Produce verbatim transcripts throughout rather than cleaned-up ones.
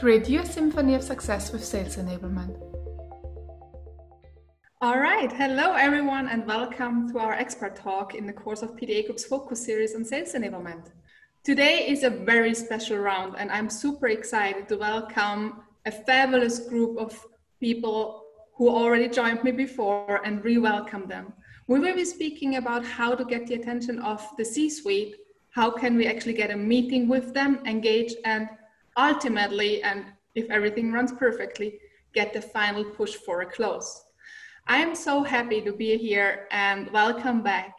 Create your symphony of success with sales enablement. All right, hello everyone and welcome to our expert talk in the course of P D A Group's focus series on sales enablement. Today is a very special round and I'm super excited to welcome a fabulous group of people who already joined me before and re-welcome them. We will be speaking about how to get the attention of the C-suite, how can we actually get a meeting with them, engage, and ultimately, and if everything runs perfectly, get the final push for a close. I am so happy to be here and welcome back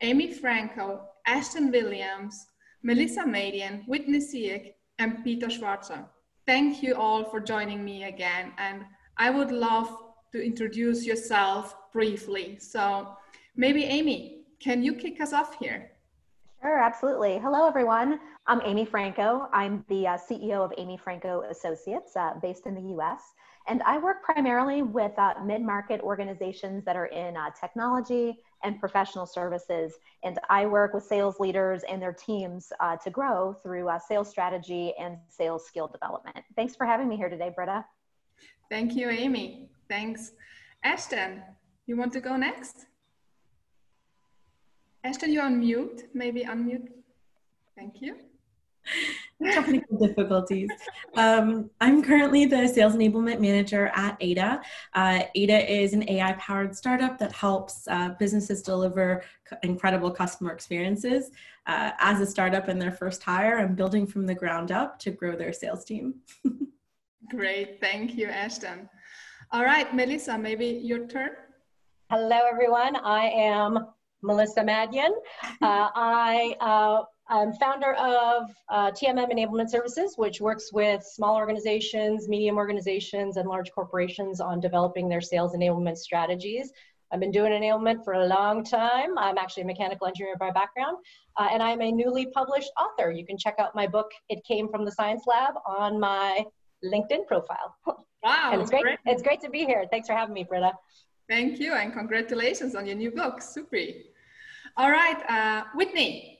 Amy Franco, Ashton Williams, Melissa Madian, Whitney Sieg, and Peter Schwarzer. Thank you all for joining me again. And I would love to introduce yourself briefly. So maybe Amy, can you kick us off here? Sure, absolutely. Hello, everyone. I'm Amy Franco. I'm the uh, C E O of Amy Franco Associates uh, based in the U S And I work primarily with uh, mid-market organizations that are in uh, technology and professional services. And I work with sales leaders and their teams uh, to grow through uh, sales strategy and sales skill development. Thanks for having me here today, Britta. Thank you, Amy. Thanks. Ashton, you want to go next? Ashton, you're on mute. Maybe unmute. Thank you. Technical difficulties. Um, I'm currently the Sales Enablement Manager at A D A. Uh, A D A is an A I-powered startup that helps uh, businesses deliver incredible customer experiences. Uh, as a startup in their first hire, I'm building from the ground up to grow their sales team. Great. Thank you, Ashton. All right, Melissa, maybe your turn. Hello, everyone. I am Melissa Madian. Uh, I... Uh, I'm founder of uh, T M M Enablement Services, which works with small organizations, medium organizations, and large corporations on developing their sales enablement strategies. I've been doing enablement for a long time. I'm actually a mechanical engineer by background, uh, and I'm a newly published author. You can check out my book, It Came From the Science Lab, on my LinkedIn profile. Wow, and it's great. great. It's great to be here. Thanks for having me, Britta. Thank you, and congratulations on your new book. Super. All right, uh, Whitney.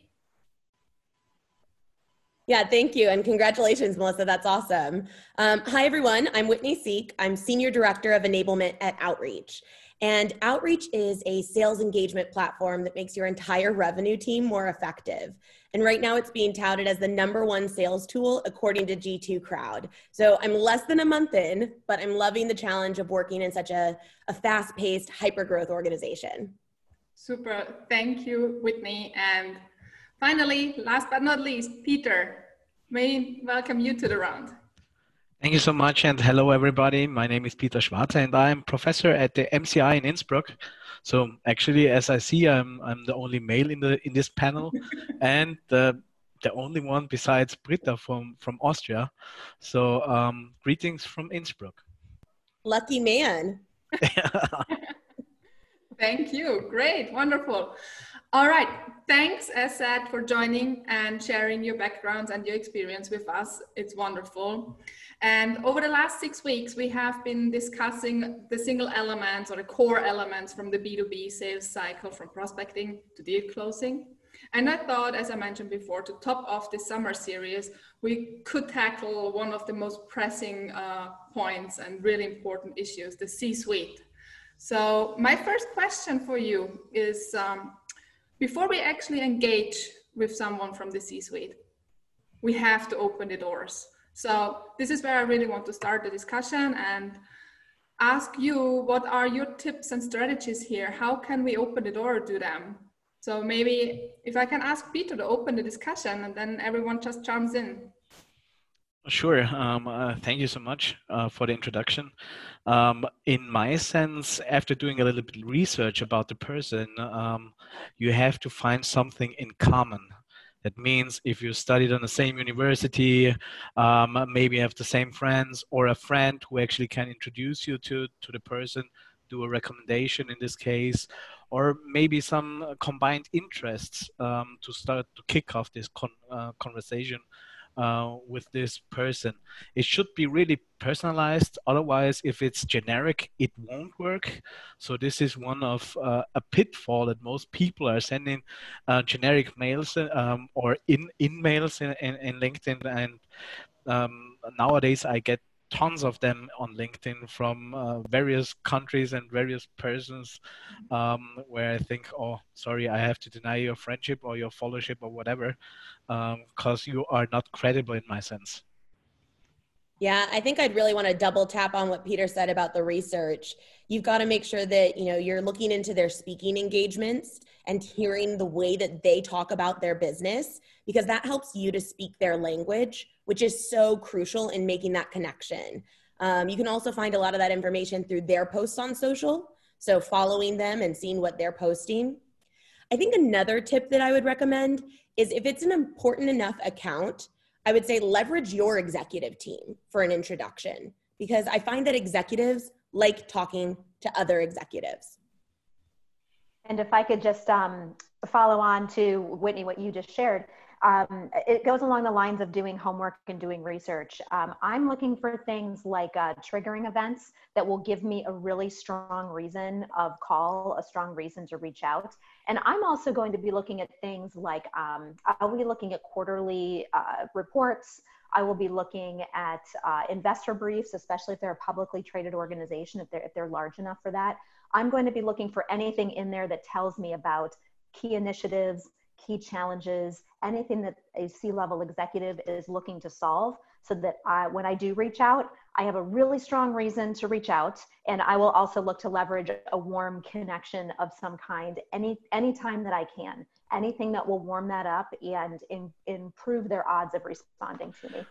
Yeah, thank you. And congratulations, Melissa. That's awesome. Um, hi, everyone. I'm Whitney Sieg. I'm Senior Director of Enablement at Outreach. And Outreach is a sales engagement platform that makes your entire revenue team more effective. And right now it's being touted as the number one sales tool according to G two Crowd. So I'm less than a month in, but I'm loving the challenge of working in such a, a fast-paced, hyper-growth organization. Super. Thank you, Whitney. And finally, last but not least, Peter, may welcome you to the round. Thank you so much and hello everybody. My name is Peter Schwarzer and I'm professor at the M C I in Innsbruck. So actually, as I see, I'm, I'm the only male in, the, in this panel and the, the only one besides Britta from, from Austria. So um, greetings from Innsbruck. Lucky man. Thank you. Great. Wonderful. All right. Thanks, as said, for joining and sharing your backgrounds and your experience with us. It's wonderful. And over the last six weeks, we have been discussing the single elements or the core elements from the B two B sales cycle, from prospecting to deal closing. And I thought, as I mentioned before, to top off this summer series, we could tackle one of the most pressing uh, points and really important issues, the C-suite. So my first question for you is, um, before we actually engage with someone from the C-suite, we have to open the doors. So this is where I really want to start the discussion and ask you, what are your tips and strategies here? How can we open the door to them? So maybe if I can ask Peter to open the discussion and then everyone just chimes in. Sure. Um, uh, thank you so much uh, for the introduction. Um, in my sense, after doing a little bit of research about the person, um, you have to find something in common. That means if you studied on the same university, um, maybe have the same friends or a friend who actually can introduce you to, to the person, do a recommendation in this case, or maybe some combined interests um, to start to kick off this con uh, conversation. Uh, with this person. It should be really personalized. Otherwise, if it's generic, it won't work. So this is one of uh, a pitfall that most people are sending uh, generic mails um, or in, in mails in, in, in LinkedIn. And um, nowadays I get tons of them on LinkedIn from uh, various countries and various persons, um, where I think, oh, sorry, I have to deny your friendship or your followership or whatever, because um, you are not credible in my sense. Yeah, I think I'd really want to double tap on what Peter said about the research. You've got to make sure that, you know, you're looking into their speaking engagements and hearing the way that they talk about their business, because that helps you to speak their language, which is so crucial in making that connection. Um, you can also find a lot of that information through their posts on social, so following them and seeing what they're posting. I think another tip that I would recommend is if it's an important enough account, I would say leverage your executive team for an introduction, because I find that executives like talking to other executives. And if I could just um, follow on to Whitney, what you just shared, um, it goes along the lines of doing homework and doing research. Um, I'm looking for things like uh, triggering events that will give me a really strong reason of call, a strong reason to reach out. And I'm also going to be looking at things like, um, I'll be looking at quarterly uh, reports. I will be looking at uh, investor briefs, especially if they're a publicly traded organization, if they're, if they're large enough for that. I'm going to be looking for anything in there that tells me about key initiatives, key challenges, anything that a C-level executive is looking to solve, so that I, when I do reach out, I have a really strong reason to reach out. And I will also look to leverage a warm connection of some kind any anytime that I can, anything that will warm that up and in, improve their odds of responding to me.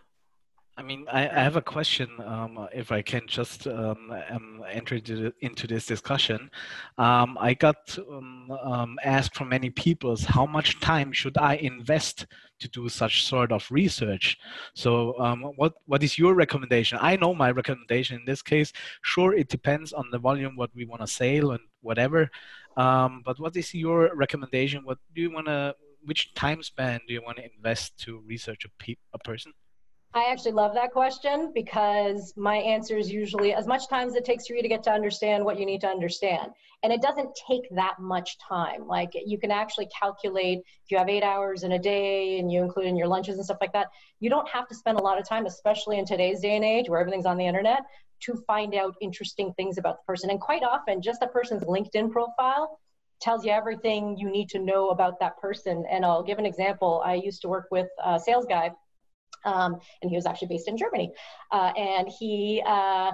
I mean, I, I have a question, um, if I can just um, um, enter into this discussion. Um, I got um, um, asked from many people, how much time should I invest to do such sort of research? So um, what, what is your recommendation? I know my recommendation in this case. Sure, it depends on the volume, what we want to sell and whatever. Um, but what is your recommendation? What do you want to, which time span do you want to invest to research a, pe a person? I actually love that question, because my answer is usually as much time as it takes for you to get to understand what you need to understand. And it doesn't take that much time. Like, you can actually calculate if you have eight hours in a day and you include in your lunches and stuff like that, you don't have to spend a lot of time, especially in today's day and age where everything's on the internet, to find out interesting things about the person. And quite often just a person's LinkedIn profile tells you everything you need to know about that person. And I'll give an example. I used to work with a sales guy. Um, and he was actually based in Germany. Uh, and he, uh,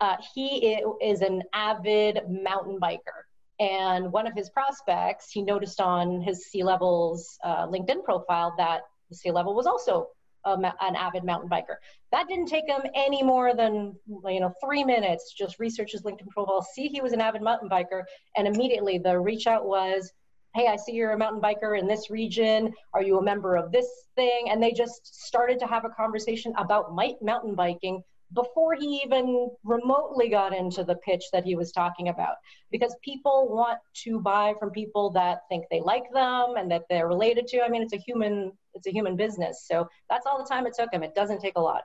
uh, he is an avid mountain biker. And one of his prospects, he noticed on his C-level's uh, LinkedIn profile that the C-level was also a, an avid mountain biker. That didn't take him any more than, you know, three minutes, just research his LinkedIn profile, see he was an avid mountain biker. And immediately the reach out was, hey, I see you're a mountain biker in this region. Are you a member of this thing? And they just started to have a conversation about mountain biking before he even remotely got into the pitch that he was talking about. Because people want to buy from people that think they like them and that they're related to. I mean, it's a human, it's a human business. So that's all the time it took him. It doesn't take a lot.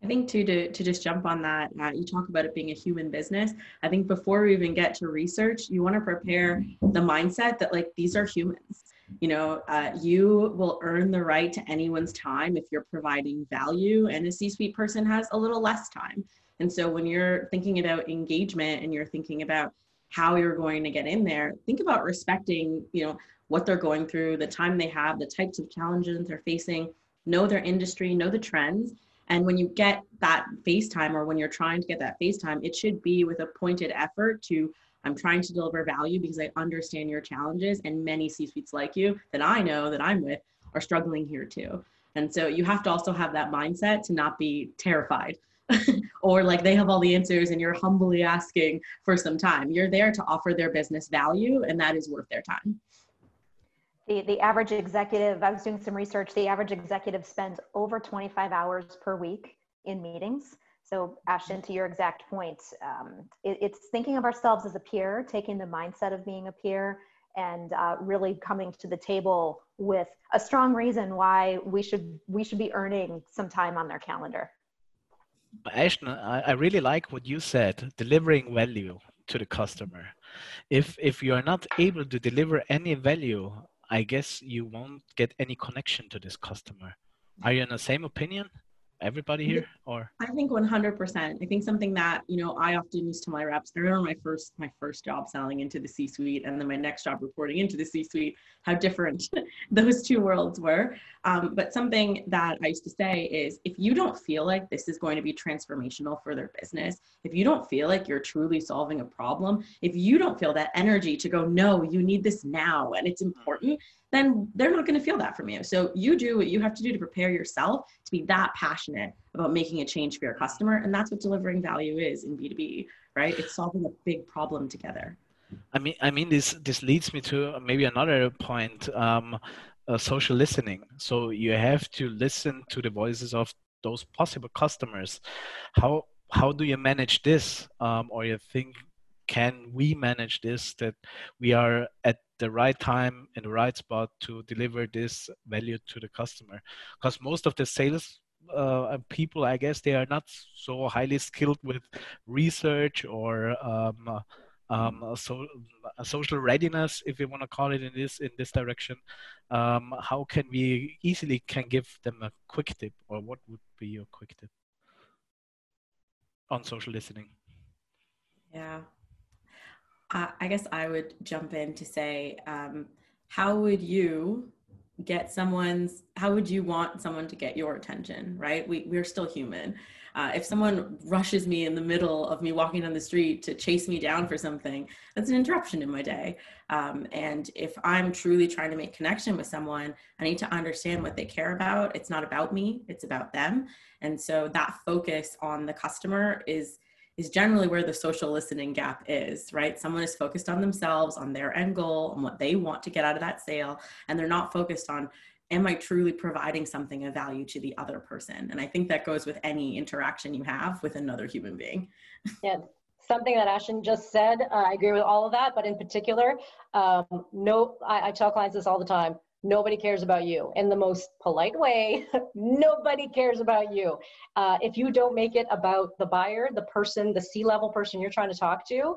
I think too, to, to just jump on that, uh, you talk about it being a human business. I think before we even get to research, you want to prepare the mindset that, like, these are humans. You know, uh, you will earn the right to anyone's time if you're providing value, and a C-suite person has a little less time. And so when you're thinking about engagement and you're thinking about how you're going to get in there, think about respecting, you know, what they're going through, the time they have, the types of challenges they're facing, know their industry, know the trends. And when you get that FaceTime, or when you're trying to get that FaceTime, it should be with a pointed effort to, I'm trying to deliver value because I understand your challenges, and many C-suites like you that I know that I'm with are struggling here too. And so you have to also have that mindset to not be terrified or like they have all the answers and you're humbly asking for some time. You're there to offer their business value, and that is worth their time. The, the average executive, I was doing some research, the average executive spends over twenty-five hours per week in meetings. So Ashton, to your exact point, um, it, it's thinking of ourselves as a peer, taking the mindset of being a peer, and uh, really coming to the table with a strong reason why we should, we should be earning some time on their calendar. Ashton, I, I really like what you said, delivering value to the customer. If, if you are not able to deliver any value, I guess you won't get any connection to this customer. Are you in the same opinion? everybody here, or? I think one hundred percent. I think something that, you know, I often used to my reps, I remember my first, my first job selling into the C-suite and then my next job reporting into the C-suite, how different those two worlds were. Um, but something that I used to say is, if you don't feel like this is going to be transformational for their business, if you don't feel like you're truly solving a problem, if you don't feel that energy to go, no, you need this now and it's important, then they're not going to feel that from you. So you do what you have to do to prepare yourself to be that passionate about making a change for your customer. And that's what delivering value is in B two B, right? It's solving a big problem together. I mean, I mean, this, this leads me to maybe another point, um, uh, social listening. So you have to listen to the voices of those possible customers. How, how do you manage this? Um, or you think, can we manage this, that we are at the right time in the right spot to deliver this value to the customer? Because most of the sales uh, people, I guess, they are not so highly skilled with research or um, um, so, uh, social readiness, if you want to call it in this, in this direction. Um, how can we easily can give them a quick tip, or what would be your quick tip on social listening? Yeah. Uh, I guess I would jump in to say, um, how would you get someone's, how would you want someone to get your attention, right? We, we're still human. Uh, if someone rushes me in the middle of me walking down the street to chase me down for something, that's an interruption in my day. Um, and if I'm truly trying to make connection with someone, I need to understand what they care about. It's not about me, it's about them. And so that focus on the customer is is generally where the social listening gap is, right? Someone is focused on themselves, on their end goal, on what they want to get out of that sale. And they're not focused on, am I truly providing something of value to the other person? And I think that goes with any interaction you have with another human being. Yeah, something that Ashton just said, uh, I agree with all of that, but in particular, um, no, I, I tell clients this all the time, nobody cares about you. In the most polite way, nobody cares about you. Uh, if you don't make it about the buyer, the person, the C-level person you're trying to talk to,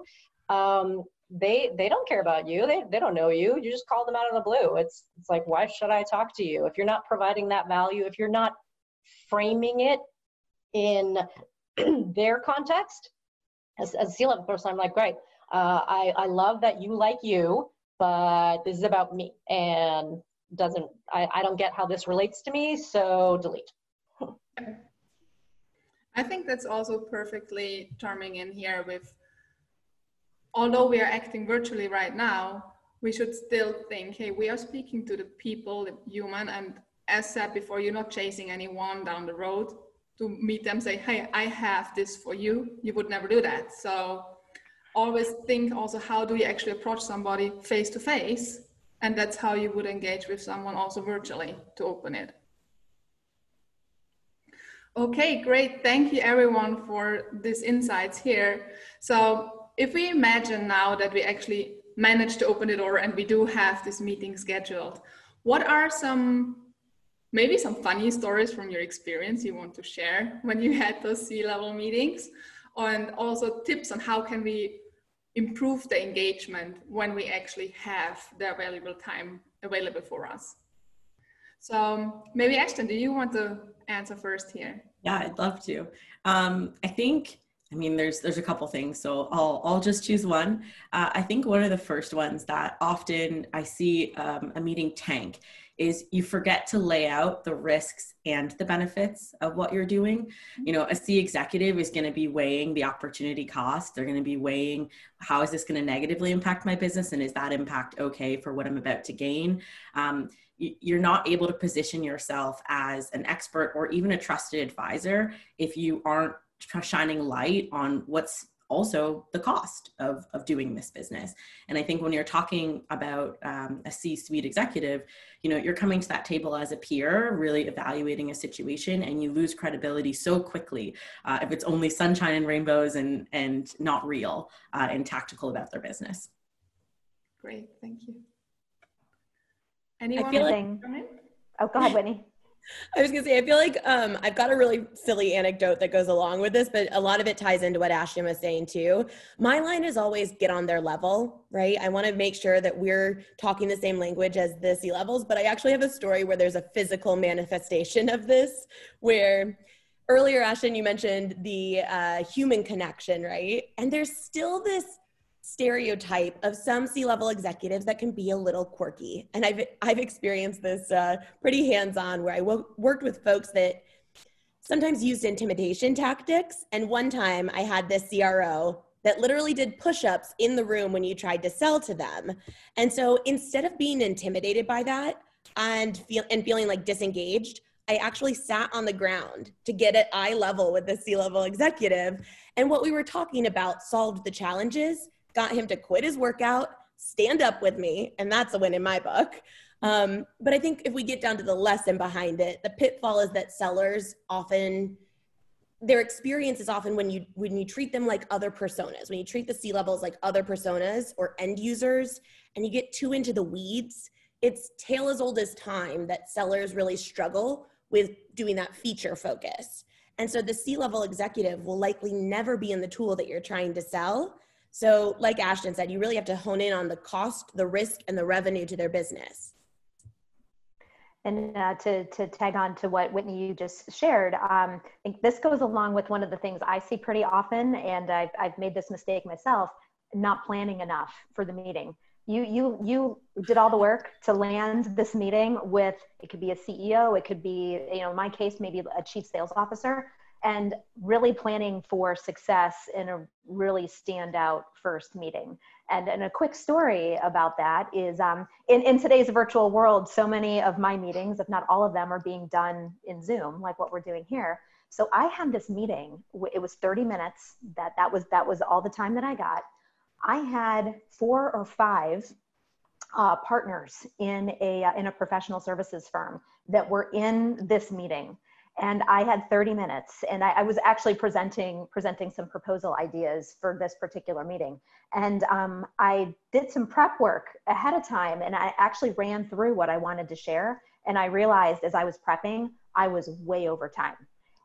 um, they they don't care about you. They, they don't know you. You just call them out of the blue. It's, it's like, why should I talk to you? If you're not providing that value, if you're not framing it in their context, as, as a C-level person, I'm like, great. Uh, I, I love that you like you, but this is about me. And doesn't, I, I don't get how this relates to me, so delete. I think that's also perfectly charming in here with, although we are acting virtually right now, we should still think, hey, we are speaking to the people, the human, and as said before, you're not chasing anyone down the road to meet them, say, hey, I have this for you. You would never do that. So always think also, how do you actually approach somebody face to face? And that's how you would engage with someone also virtually to open it. Okay, great. Thank you everyone for these insights here. So if we imagine now that we actually managed to open the door and we do have this meeting scheduled, what are some, maybe some funny stories from your experience you want to share when you had those C-level meetings? And also tips on how can we improve the engagement when we actually have the available time available for us. So maybe Ashton, do you want to answer first here? Yeah, I'd love to. Um, I think, I mean, there's there's a couple things, so I'll, I'll just choose one. Uh, I think one of the first ones that often I see um, a meeting tank is you forget to lay out the risks and the benefits of what you're doing. You know, a C executive is going to be weighing the opportunity cost. They're going to be weighing, how is this going to negatively impact my business? And is that impact okay for what I'm about to gain? Um, you're not able to position yourself as an expert or even a trusted advisor if you aren't shining light on what's also the cost of, of doing this business. And I think when you're talking about um, a C-suite executive, you know, you're coming to that table as a peer, really evaluating a situation, and you lose credibility so quickly uh, if it's only sunshine and rainbows and, and not real uh, and tactical about their business. Great, thank you. Anyone? I feel like, oh, go ahead, Whitney. I was gonna say, I feel like um, I've got a really silly anecdote that goes along with this, but a lot of it ties into what Ashton was saying too. My line is always get on their level, right? I wanna make sure that we're talking the same language as the C-levels, but I actually have a story where there's a physical manifestation of this, where earlier, Ashton, you mentioned the uh, human connection, right? And there's still this stereotype of some C-level executives that can be a little quirky. And I've, I've experienced this uh, pretty hands-on, where I w worked with folks that sometimes used intimidation tactics. And one time I had this C R O that literally did push-ups in the room when you tried to sell to them. And so instead of being intimidated by that and, feel, and feeling like disengaged, I actually sat on the ground to get at eye level with the C-level executive. And what we were talking about solved the challenges, got him to quit his workout, stand up with me, and that's a win in my book. Um, but I think if we get down to the lesson behind it, the pitfall is that sellers often, their experience is often when you, when you treat them like other personas, when you treat the C-levels like other personas or end users, and you get too into the weeds, it's tale as old as time that sellers really struggle with doing that feature focus. And so the C-level executive will likely never be in the tool that you're trying to sell. So like Ashton said, you really have to hone in on the cost, the risk, and the revenue to their business. And uh, to, to tag on to what Whitney, you just shared, um, I think this goes along with one of the things I see pretty often, and I've, I've made this mistake myself, not planning enough for the meeting. You, you, you did all the work to land this meeting with, it could be a C E O, it could be, you know, in my case, maybe a chief sales officer, and really planning for success in a really standout first meeting. And, and a quick story about that is um, in, in today's virtual world, so many of my meetings, if not all of them, are being done in Zoom, like what we're doing here. So I had this meeting, it was thirty minutes, that, that, was, that was all the time that I got. I had four or five uh, partners in a, uh, in a professional services firm that were in this meeting. And I had thirty minutes, and I, I was actually presenting presenting some proposal ideas for this particular meeting. And um, I did some prep work ahead of time, and I actually ran through what I wanted to share. And I realized as I was prepping, I was way over time.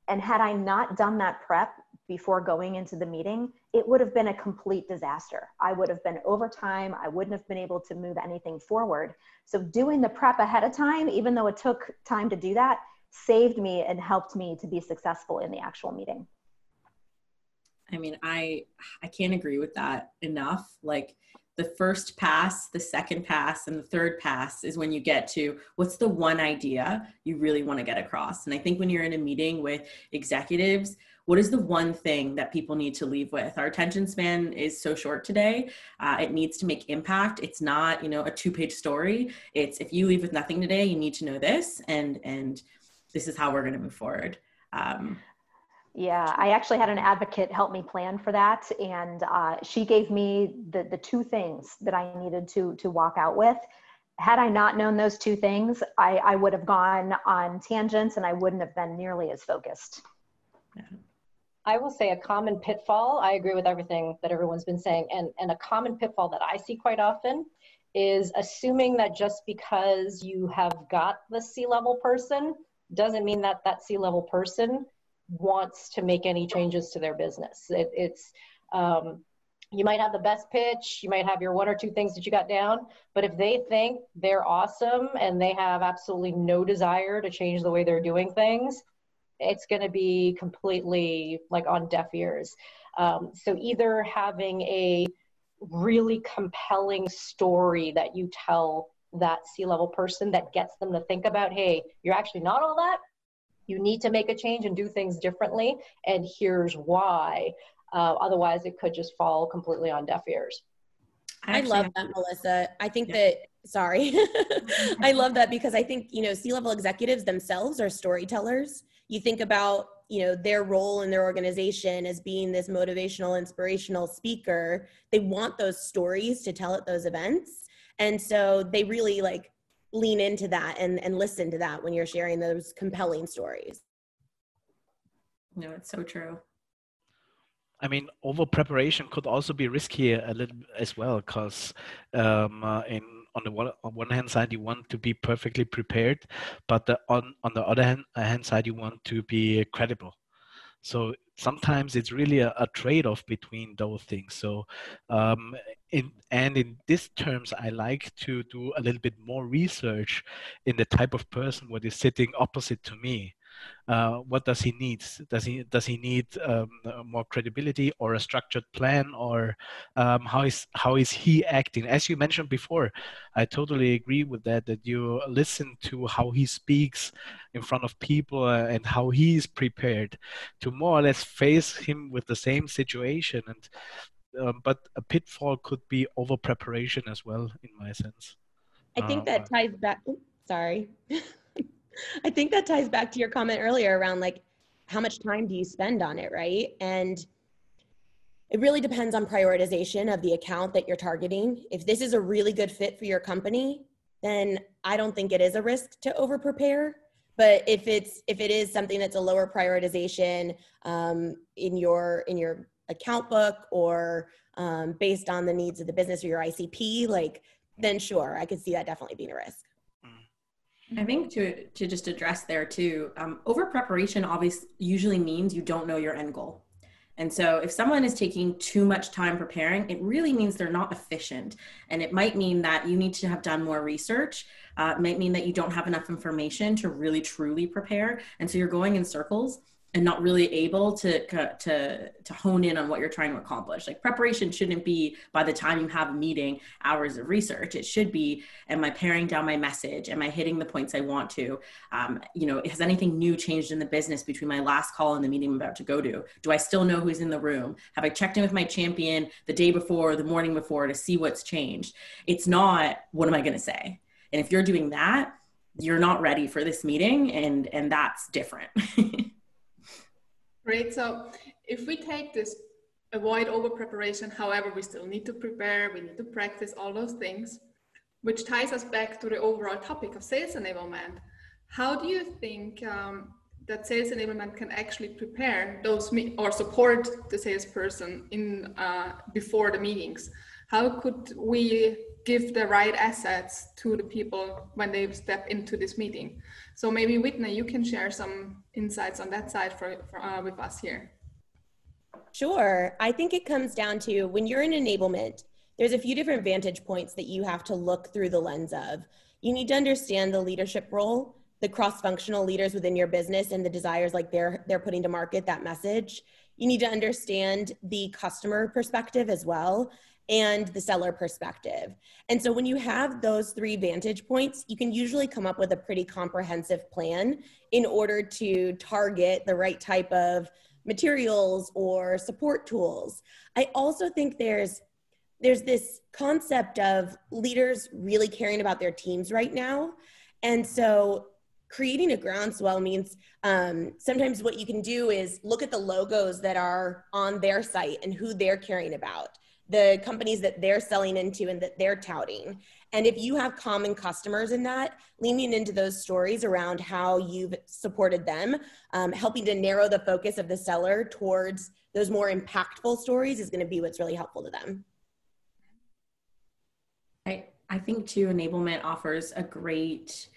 And had I not done that prep before going into the meeting, it would have been a complete disaster. I would have been over time. I wouldn't have been able to move anything forward. So doing the prep ahead of time, even though it took time to do that, saved me and helped me to be successful in the actual meeting. I mean, I, I can't agree with that enough. Like the first pass, the second pass, and the third pass is when you get to what's the one idea you really want to get across. And I think when you're in a meeting with executives, what is the one thing that people need to leave with? Our attention span is so short today. Uh, it needs to make impact. It's not, you know, a two-page story. It's if you leave with nothing today, you need to know this, and, and this is how we're going to move forward. Um, yeah, I actually had an advocate help me plan for that. And uh, she gave me the, the two things that I needed to, to walk out with. Had I not known those two things, I, I would have gone on tangents and I wouldn't have been nearly as focused. Yeah. I will say a common pitfall, I agree with everything that everyone's been saying, and, and a common pitfall that I see quite often is assuming that just because you have got the C-level person doesn't mean that that C-level person wants to make any changes to their business. It, it's, um, you might have the best pitch, you might have your one or two things that you got down, but if they think they're awesome and they have absolutely no desire to change the way they're doing things, it's going to be completely like on deaf ears. Um, so either having a really compelling story that you tell that C-level person that gets them to think about, hey, you're actually not all that, you need to make a change and do things differently, and here's why. Uh, otherwise, it could just fall completely on deaf ears. I, I love that, Melissa. I think yeah. that, sorry. I love that because I think, you know, C-level executives themselves are storytellers. You think about, you know, their role in their organization as being this motivational, inspirational speaker. They want those stories to tell at those events. And so they really like lean into that and, and listen to that when you're sharing those compelling stories. No, it's so true. I mean, over preparation could also be risky a little as well, because um, uh, in on the one, on one hand side you want to be perfectly prepared, but the, on on the other hand, hand side you want to be credible. So sometimes it's really a, a trade-off between those things. So, um, in, and in these terms, I like to do a little bit more research in the type of person what is sitting opposite to me. Uh, what does he need? Does he does he need um, more credibility or a structured plan, or um, how is how is he acting? As you mentioned before, I totally agree with that. That you listen to how he speaks in front of people and how he is prepared to more or less face him with the same situation. And um, but a pitfall could be over preparation as well, in my sense. I think that ties back. Oops, sorry. I think that ties back to your comment earlier around like, how much time do you spend on it, right? And it really depends on prioritization of the account that you're targeting. If this is a really good fit for your company, then I don't think it is a risk to over prepare. But if it's if it is something that's a lower prioritization um, in your in your account book, or um, based on the needs of the business or your I C P, like, then sure, I could see that definitely being a risk. I think to, to just address there too, um, over preparation obviously usually means you don't know your end goal. And so if someone is taking too much time preparing, it really means they're not efficient. And it might mean that you need to have done more research. Uh, it might mean that you don't have enough information to really truly prepare. And so you're going in circles and not really able to, to, to hone in on what you're trying to accomplish. Like, preparation shouldn't be, by the time you have a meeting, hours of research. It should be, am I paring down my message? Am I hitting the points I want to? Um, you know, has anything new changed in the business between my last call and the meeting I'm about to go to? Do I still know who's in the room? Have I checked in with my champion the day before, or the morning before, to see what's changed? It's not, what am I gonna say? And if you're doing that, you're not ready for this meeting, and, and that's different. Great. So if we take this, avoid over preparation, however, we still need to prepare, we need to practice all those things, which ties us back to the overall topic of sales enablement. How do you think um, that sales enablement can actually prepare those me- or support the salesperson in uh, before the meetings? How could we give the right assets to the people when they step into this meeting? So maybe Whitney, you can share some insights on that side for, for uh, with us here. Sure, I think it comes down to, when you're in enablement, there's a few different vantage points that you have to look through the lens of. You need to understand the leadership role, the cross-functional leaders within your business and the desires like they're, they're putting to market that message. You need to understand the customer perspective as well, and the seller perspective. And so when you have those three vantage points, you can usually come up with a pretty comprehensive plan in order to target the right type of materials or support tools. I also think there's there's this concept of leaders really caring about their teams right now. And so creating a groundswell means um, sometimes what you can do is look at the logos that are on their site and who they're caring about, the companies that they're selling into and that they're touting. And if you have common customers in that, leaning into those stories around how you've supported them, um, helping to narrow the focus of the seller towards those more impactful stories is gonna be what's really helpful to them. I, I think too, enablement offers a great,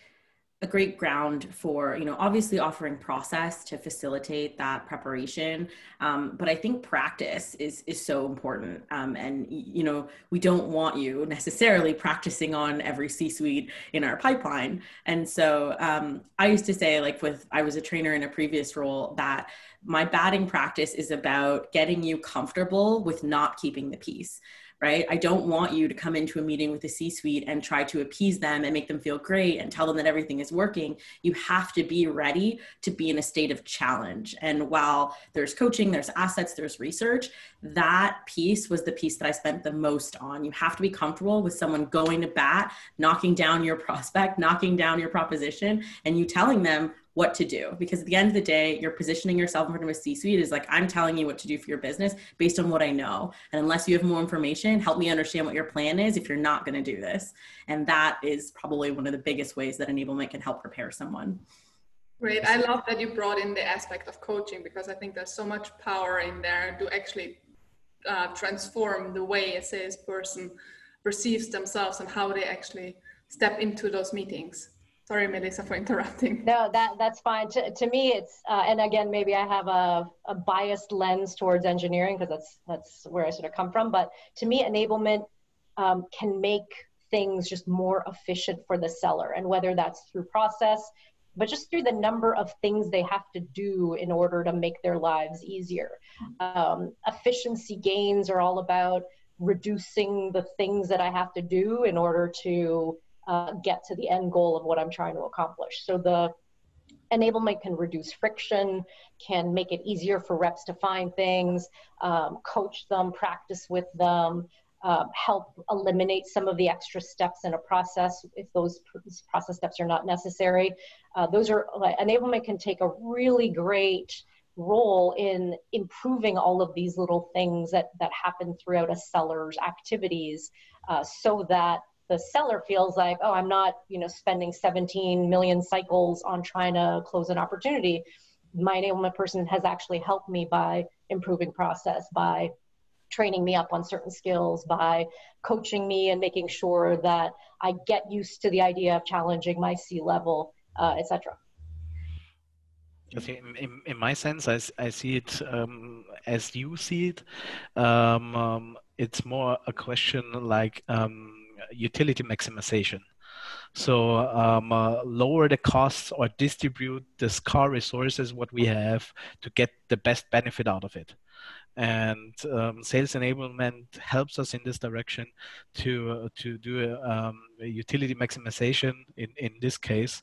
a great ground for, you know, obviously offering process to facilitate that preparation. Um, but I think practice is, is so important. Um, and, you know, we don't want you necessarily practicing on every C-suite in our pipeline. And so um, I used to say, like, with, I was a trainer in a previous role, that my batting practice is about getting you comfortable with not keeping the peace. Right? I don't want you to come into a meeting with a C-suite and try to appease them and make them feel great and tell them that everything is working. You have to be ready to be in a state of challenge. And while there's coaching, there's assets, there's research, that piece was the piece that I spent the most on. You have to be comfortable with someone going to bat, knocking down your prospect, knocking down your proposition, and you telling them what to do. Because at the end of the day, you're positioning yourself in front of a C-suite is like, I'm telling you what to do for your business based on what I know. And unless you have more information, help me understand what your plan is if you're not going to do this. And that is probably one of the biggest ways that enablement can help prepare someone. Great. I love that you brought in the aspect of coaching, because I think there's so much power in there to actually uh, transform the way a salesperson perceives themselves and how they actually step into those meetings. Sorry, Melissa, for interrupting. No, that, that's fine. To, to me, it's, uh, and again, maybe I have a, a biased lens towards engineering, because that's, that's where I sort of come from. But to me, enablement um, can make things just more efficient for the seller. And whether that's through process, but just through the number of things they have to do in order to make their lives easier. Um, efficiency gains are all about reducing the things that I have to do in order to uh, get to the end goal of what I'm trying to accomplish. So the enablement can reduce friction, can make it easier for reps to find things, um, coach them, practice with them, uh, help eliminate some of the extra steps in a process if those process steps are not necessary. Uh, those are, uh, enablement can take a really great role in improving all of these little things that, that happen throughout a seller's activities, uh, so that the seller feels like, oh, I'm not, you know, spending seventeen million cycles on trying to close an opportunity. My enablement person has actually helped me by improving process, by training me up on certain skills, by coaching me and making sure that I get used to the idea of challenging my C-level, uh, et cetera. Okay. In, in my sense, I, I see it um, as you see it. Um, um, it's more a question like um, utility maximization. So um, uh, lower the costs or distribute the scarce resources, what we have, to get the best benefit out of it. And um, sales enablement helps us in this direction to uh, to do a, um, a utility maximization in, in this case.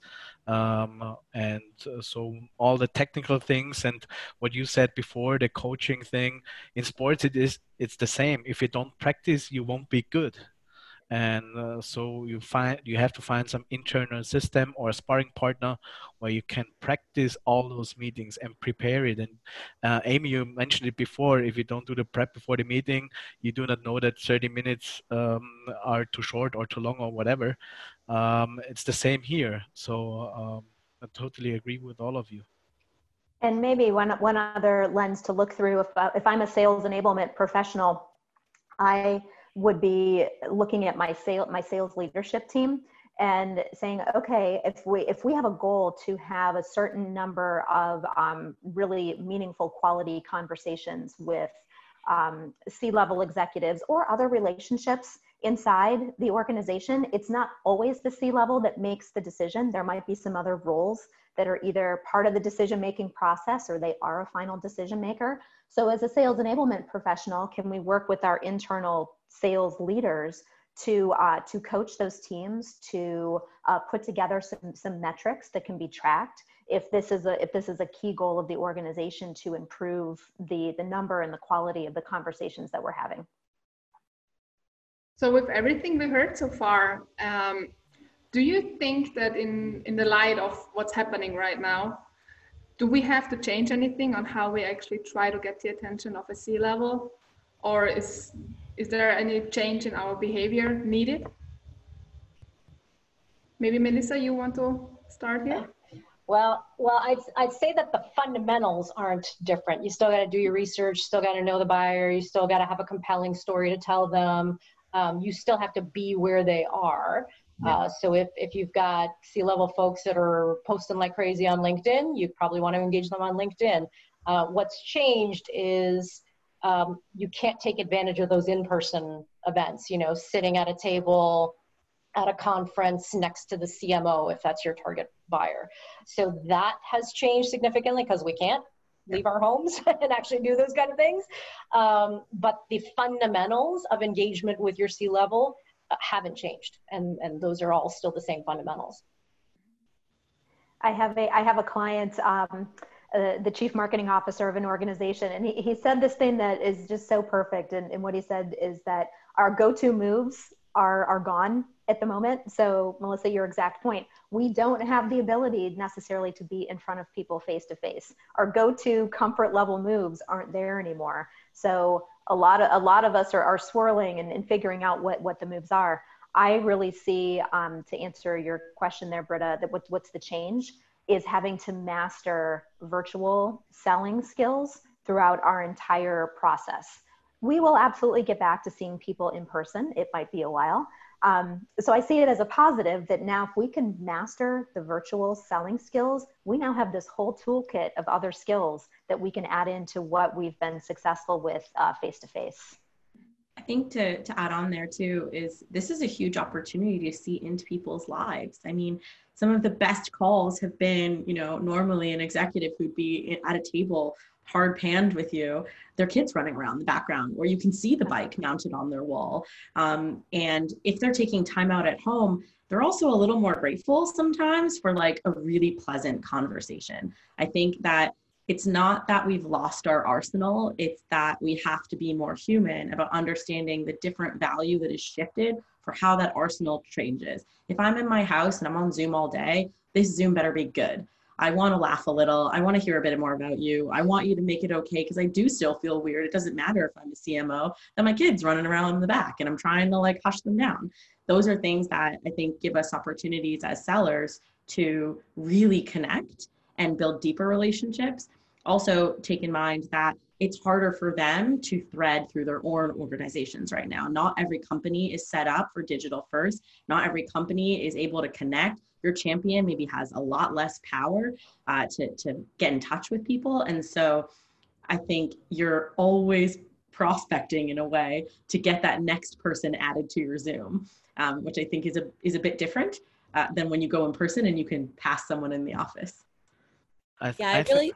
Um, and so all the technical things and what you said before, the coaching thing, in sports it is, it's the same. If you don't practice, you won't be good. And uh, so you find you have to find some internal system or a sparring partner where you can practice all those meetings and prepare it. And uh, Amy, you mentioned it before, if you don't do the prep before the meeting, you do not know that thirty minutes um, are too short or too long or whatever. Um, it's the same here. So um, I totally agree with all of you. And maybe one, one other lens to look through, if, if I'm a sales enablement professional, I would be looking at my sales, my sales leadership team and saying, okay, if we, if we have a goal to have a certain number of um, really meaningful quality conversations with um, C-level executives or other relationships inside the organization, it's not always the C-level that makes the decision. There might be some other roles that are either part of the decision-making process or they are a final decision maker. So as a sales enablement professional, can we work with our internal sales leaders to uh, to coach those teams, to uh, put together some some metrics that can be tracked if this is a if this is a key goal of the organization to improve the the number and the quality of the conversations that we're having? So with everything we heard so far, um, do you think that in in the light of what's happening right now, do we have to change anything on how we actually try to get the attention of a C-level, or is Is there any change in our behavior needed? Maybe Melissa, you want to start here? Well, well, I'd, I'd say that the fundamentals aren't different. You still got to do your research, still got to know the buyer, you still got to have a compelling story to tell them. Um, you still have to be where they are. Yeah. Uh, so if, if you've got C-level folks that are posting like crazy on LinkedIn, you probably want to engage them on LinkedIn. Uh, what's changed is Um, you can't take advantage of those in-person events, you know, sitting at a table at a conference next to the C M O, if that's your target buyer. So that has changed significantly because we can't leave our homes and actually do those kind of things. Um, but the fundamentals of engagement with your C-level haven't changed. And, and those are all still the same fundamentals. I have a, I have a client, um, Uh, the chief marketing officer of an organization. And he, he said this thing that is just so perfect. And, and what he said is that our go-to moves are, are gone at the moment. So Melissa, your exact point, we don't have the ability necessarily to be in front of people face-to-face. Our go-to comfort level moves aren't there anymore. So a lot of, a lot of us are, are swirling and, and figuring out what, what the moves are. I really see, um, to answer your question there, Britta, that what, what's the change? Is having to master virtual selling skills throughout our entire process. We will absolutely get back to seeing people in person. It might be a while. Um, so I see it as a positive that now if we can master the virtual selling skills, we now have this whole toolkit of other skills that we can add into what we've been successful with uh, face-to-face. I think to, to add on there too is this is a huge opportunity to see into people's lives. I mean, some of the best calls have been, you know, normally an executive who'd be at a table hard panned with you, their kids running around in the background, or you can see the bike mounted on their wall. Um, and if they're taking time out at home, they're also a little more grateful sometimes for like a really pleasant conversation. I think that it's not that we've lost our arsenal, it's that we have to be more human about understanding the different value that is shifted for how that arsenal changes. If I'm in my house and I'm on Zoom all day, this Zoom better be good. I want to laugh a little. I want to hear a bit more about you. I want you to make it okay, because I do still feel weird. It doesn't matter if I'm a C M O that my kid's running around in the back and I'm trying to like hush them down. Those are things that I think give us opportunities as sellers to really connect and build deeper relationships. Also take in mind that it's harder for them to thread through their own organizations right now. Not every company is set up for digital first. Not every company is able to connect. Your champion maybe has a lot less power uh, to, to get in touch with people. And so I think you're always prospecting in a way to get that next person added to your Zoom, um, which I think is a, is a bit different uh, than when you go in person and you can pass someone in the office. I yeah, I, I really...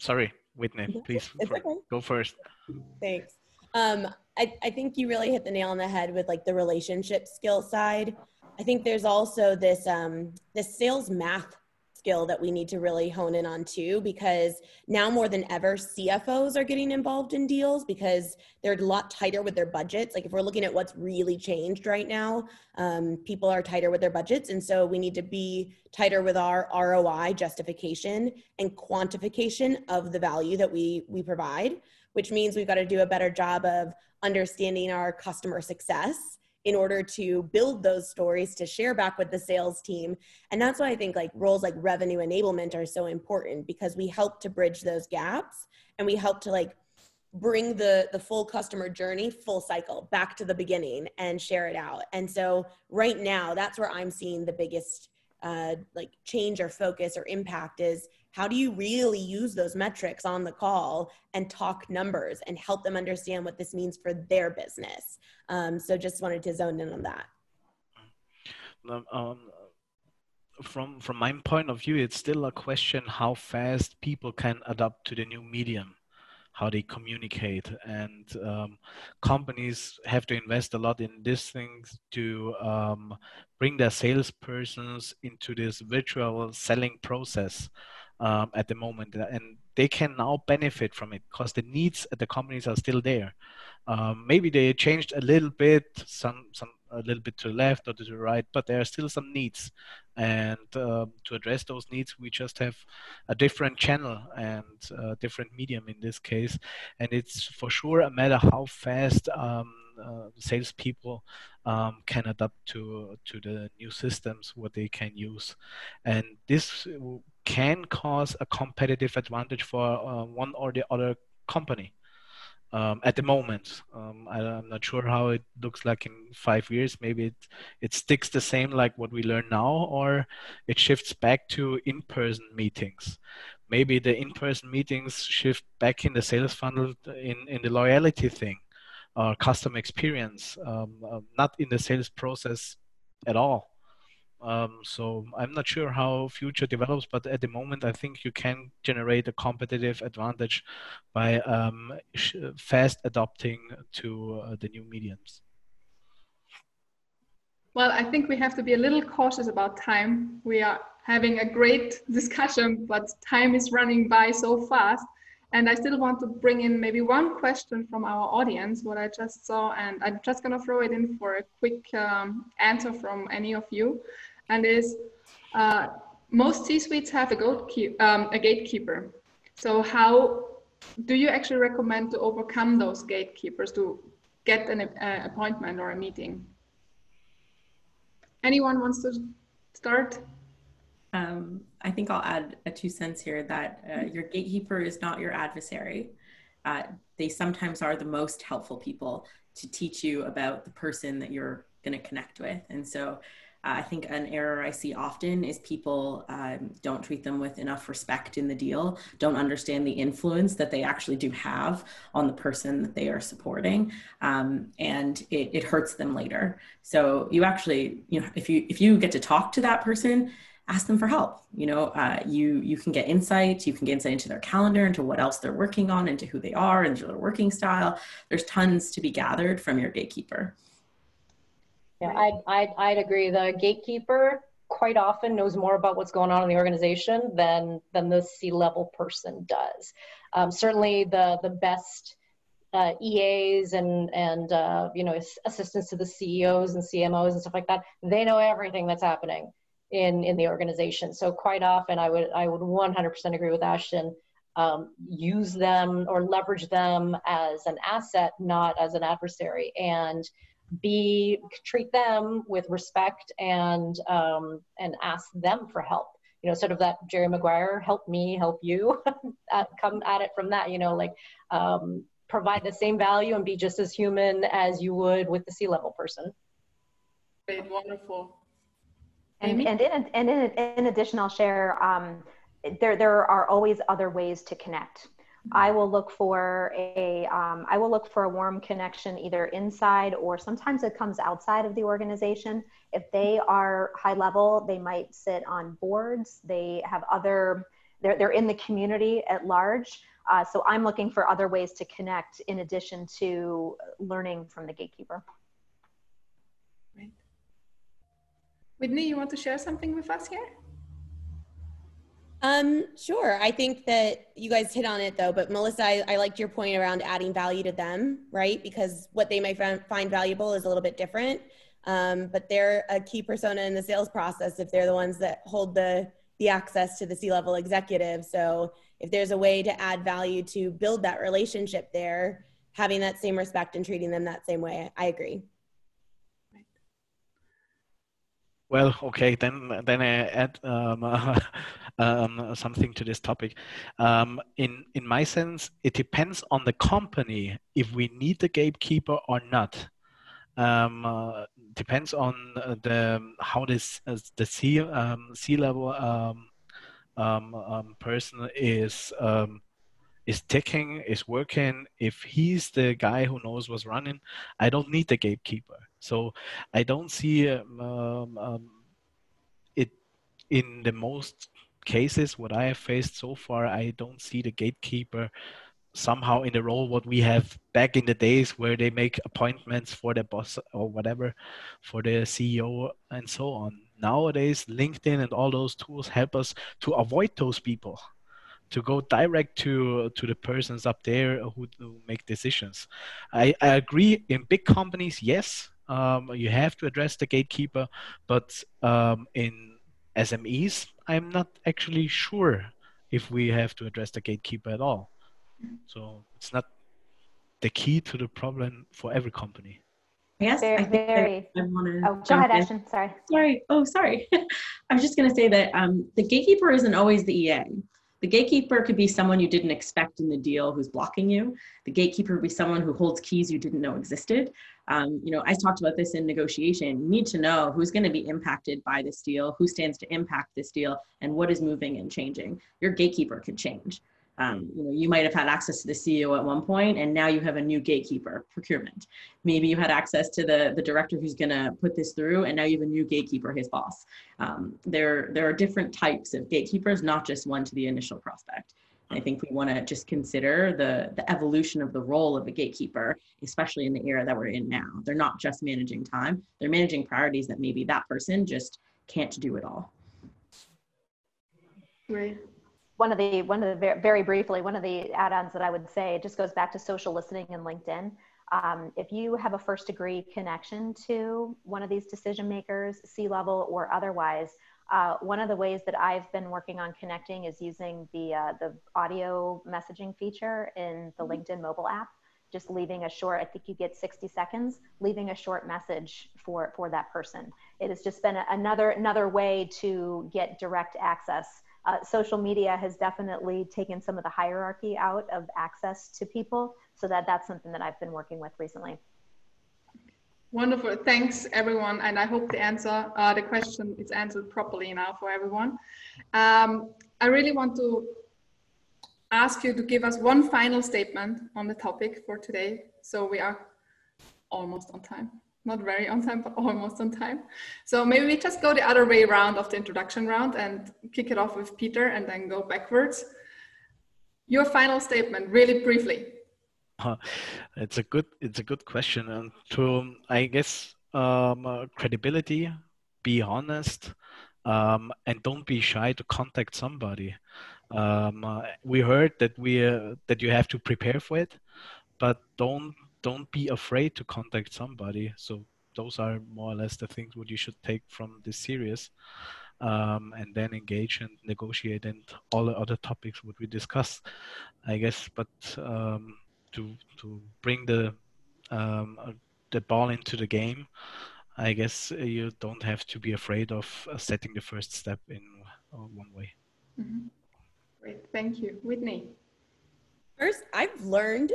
Sorry, Whitney, please for, okay. go first. Thanks. Um, I, I think you really hit the nail on the head with like the relationship skill side. I think there's also this, um, this sales math skill that we need to really hone in on too, because now more than ever, C F Os are getting involved in deals because they're a lot tighter with their budgets. Like if we're looking at what's really changed right now, um, people are tighter with their budgets. And so we need to be tighter with our R O I justification and quantification of the value that we, we provide, which means we've got to do a better job of understanding our customer success in order to build those stories to share back with the sales team. And that's why I think like roles like revenue enablement are so important, because we help to bridge those gaps and we help to like bring the, the full customer journey, full cycle back to the beginning and share it out. And so right now, that's where I'm seeing the biggest uh, like change or focus or impact is how do you really use those metrics on the call and talk numbers and help them understand what this means for their business? Um, so just wanted to zone in on that. Um, from, from my point of view, it's still a question how fast people can adapt to the new medium, how they communicate. And um, companies have to invest a lot in these things to um, bring their salespersons into this virtual selling process. Um, at the moment, and they can now benefit from it because the needs at the companies are still there. Um, maybe they changed a little bit, some some a little bit to the left or to the right, but there are still some needs. And uh, to address those needs, we just have a different channel and a different medium in this case. And it's for sure a matter how fast um, uh, salespeople um, can adapt to to the new systems, what they can use, and this can cause a competitive advantage for uh, one or the other company um, at the moment. Um, I, I'm not sure how it looks like in five years. Maybe it, it sticks the same like what we learn now, or it shifts back to in-person meetings. Maybe the in-person meetings shift back in the sales funnel in, in the loyalty thing or customer experience, um, uh, not in the sales process at all. Um, so I'm not sure how future develops, but at the moment, I think you can generate a competitive advantage by um, sh fast adopting to uh, the new mediums. Well, I think we have to be a little cautious about time. We are having a great discussion, but time is running by so fast. And I still want to bring in maybe one question from our audience, what I just saw, and I'm just going to throw it in for a quick um, answer from any of you. And is, uh, most C-suites have a, gatekeep, um, a gatekeeper. So how do you actually recommend to overcome those gatekeepers to get an uh, appointment or a meeting? Anyone wants to start? Um, I think I'll add a two cents here that uh, your gatekeeper is not your adversary. Uh, they sometimes are the most helpful people to teach you about the person that you're going to connect with. And so I think an error I see often is people um, don't treat them with enough respect in the deal, don't understand the influence that they actually do have on the person that they are supporting, um, and it, it hurts them later. So you actually, you know, if you if you get to talk to that person, ask them for help. You know, uh, you you can get insight, you can get insight into their calendar, into what else they're working on, into who they are, into their working style. There's tons to be gathered from your gatekeeper. Yeah, I'd, I'd, I'd agree. The gatekeeper quite often knows more about what's going on in the organization than, than the C-level person does. Um, certainly the, the best uh, E As and, and uh, you know, assistants to the C E Os and C M Os and stuff like that, they know everything that's happening in, in the organization. So quite often I would, I would one hundred percent agree with Ashton. Um, use them or leverage them as an asset, not as an adversary. And Be treat them with respect and um, and ask them for help. You know, sort of that Jerry Maguire, help me, help you. Come at it from that. You know, like um, provide the same value and be just as human as you would with the C-level person. Great, wonderful. And and in and in, in addition, I'll share. Um, there there are always other ways to connect. I will look for a, um, I will look for a warm connection either inside or sometimes it comes outside of the organization. If they are high level, they might sit on boards. They have other, they're, they're in the community at large. Uh, so I'm looking for other ways to connect in addition to learning from the gatekeeper. Right. Whitney, you want to share something with us here? Um, sure. I think that you guys hit on it though, but Melissa, I, I liked your point around adding value to them, right? Because what they might find valuable is a little bit different, um, but they're a key persona in the sales process if they're the ones that hold the, the access to the C-level executive. So if there's a way to add value to build that relationship there, having that same respect and treating them that same way, I agree. Well, okay, then then I add um, uh, um, something to this topic. Um, in in my sense, it depends on the company if we need the gatekeeper or not. Um, uh, depends on the how this uh, the C um, C level um, um, um, person is um, is ticking, is working. If he's the guy who knows what's running, I don't need the gatekeeper. So I don't see um, um, it in the most cases what I have faced so far. I don't see the gatekeeper somehow in the role what we have back in the days where they make appointments for the boss or whatever, for the C E O and so on. Nowadays, LinkedIn and all those tools help us to avoid those people, to go direct to to the persons up there who, who make decisions. I, I agree in big companies, yes. Um, you have to address the gatekeeper, but um, in S M Es, I'm not actually sure if we have to address the gatekeeper at all. So it's not the key to the problem for every company. Yes, very, I think very. I, I want to. Oh, go ahead, Ashton. Sorry. Sorry. Oh, sorry. I was just going to say that um, the gatekeeper isn't always the E A. The gatekeeper could be someone you didn't expect in the deal who's blocking you. The gatekeeper would be someone who holds keys you didn't know existed. Um, you know, I talked about this in negotiation. You need to know who's going to be impacted by this deal, who stands to impact this deal, and what is moving and changing. Your gatekeeper could change. Um, you know, you might have had access to the C E O at one point, and now you have a new gatekeeper, procurement. Maybe you had access to the, the director who's going to put this through, and now you have a new gatekeeper, his boss. Um, there, there are different types of gatekeepers, not just one to the initial prospect. I think we want to just consider the, the evolution of the role of a gatekeeper, especially in the era that we're in now. They're not just managing time. They're managing priorities that maybe that person just can't do it all. Right. One of the, one of the, very briefly, one of the add-ons that I would say, it just goes back to social listening and LinkedIn. Um, if you have a first degree connection to one of these decision makers, C-level or otherwise, uh, one of the ways that I've been working on connecting is using the, uh, the audio messaging feature in the LinkedIn mobile app, just leaving a short, I think you get sixty seconds, leaving a short message for, for that person. It has just been another, another way to get direct access. Uh, social media has definitely taken some of the hierarchy out of access to people, so that that's something that I've been working with recently. Wonderful. Thanks, everyone. And I hope the answer, uh, the question is answered properly now for everyone. Um, I really want to ask you to give us one final statement on the topic for today. So we are almost on time. Not very on time, but almost on time. So maybe we just go the other way around of the introduction round and kick it off with Peter and then go backwards. Your final statement, really briefly. Uh, it's a good, it's a good question. And to, I guess, um, uh, credibility, be honest, um, and don't be shy to contact somebody. Um, uh, we heard that we, uh, that you have to prepare for it, but don't, don't be afraid to contact somebody. So those are more or less the things what you should take from this series, um, and then engage and negotiate and all the other topics what we discussed, I guess, but, um, To, to bring the um, the ball into the game, I guess you don't have to be afraid of setting the first step in one way. Mm-hmm. Great, thank you. Whitney. First, I've learned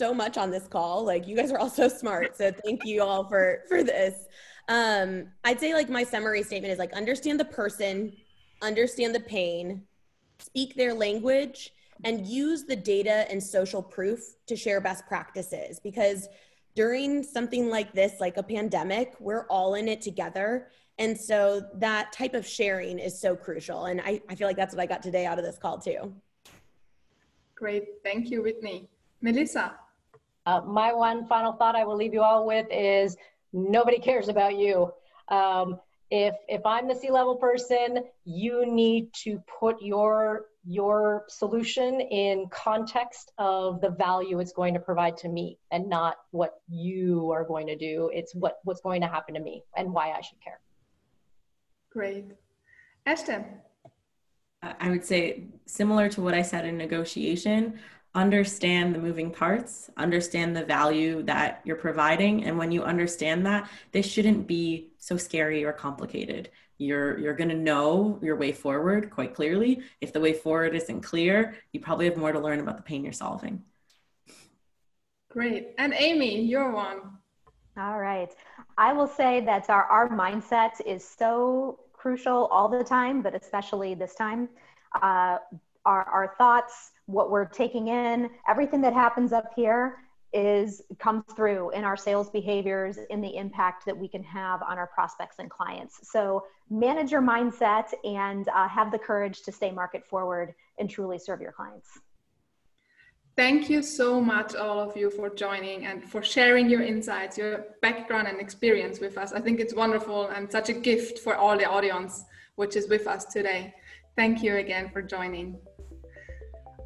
so much on this call. Like, you guys are all so smart, so thank you all for, for this. Um, I'd say, like, my summary statement is, like, understand the person, understand the pain, speak their language, and use the data and social proof to share best practices, because during something like this, like a pandemic, we're all in it together. And so that type of sharing is so crucial. And I, I feel like that's what I got today out of this call too. Great, thank you, Whitney. Melissa. Uh, my one final thought I will leave you all with is nobody cares about you. Um, if, if I'm the C-level person, you need to put your your solution in context of the value it's going to provide to me, and not what you are going to do. It's what, what's going to happen to me and why I should care. Great. Ashton. I would say, similar to what I said in negotiation, understand the moving parts, understand the value that you're providing. And when you understand that, this shouldn't be so scary or complicated. You're, you're going to know your way forward quite clearly. If the way forward isn't clear, you probably have more to learn about the pain you're solving. Great. And Amy, you're one. All right. I will say that our, our mindset is so crucial all the time, but especially this time. Uh, our, our thoughts, what we're taking in, everything that happens up here is comes through in our sales behaviors, in the impact that we can have on our prospects and clients. So manage your mindset and uh, have the courage to stay market forward and truly serve your clients. Thank you so much, all of you, for joining and for sharing your insights, your background and experience with us. I think it's wonderful and such a gift for all the audience which is with us today. Thank you again for joining.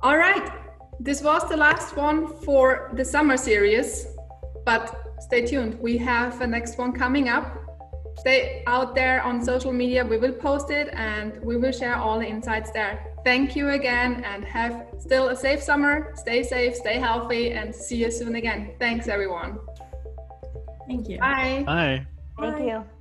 All right. This was the last one for the summer series, but stay tuned. We have a next one coming up. Stay out there on social media. We will post it and we will share all the insights there. Thank you again and have still a safe summer. Stay safe, stay healthy, and see you soon again. Thanks, everyone. Thank you. Bye. Bye. Thank you.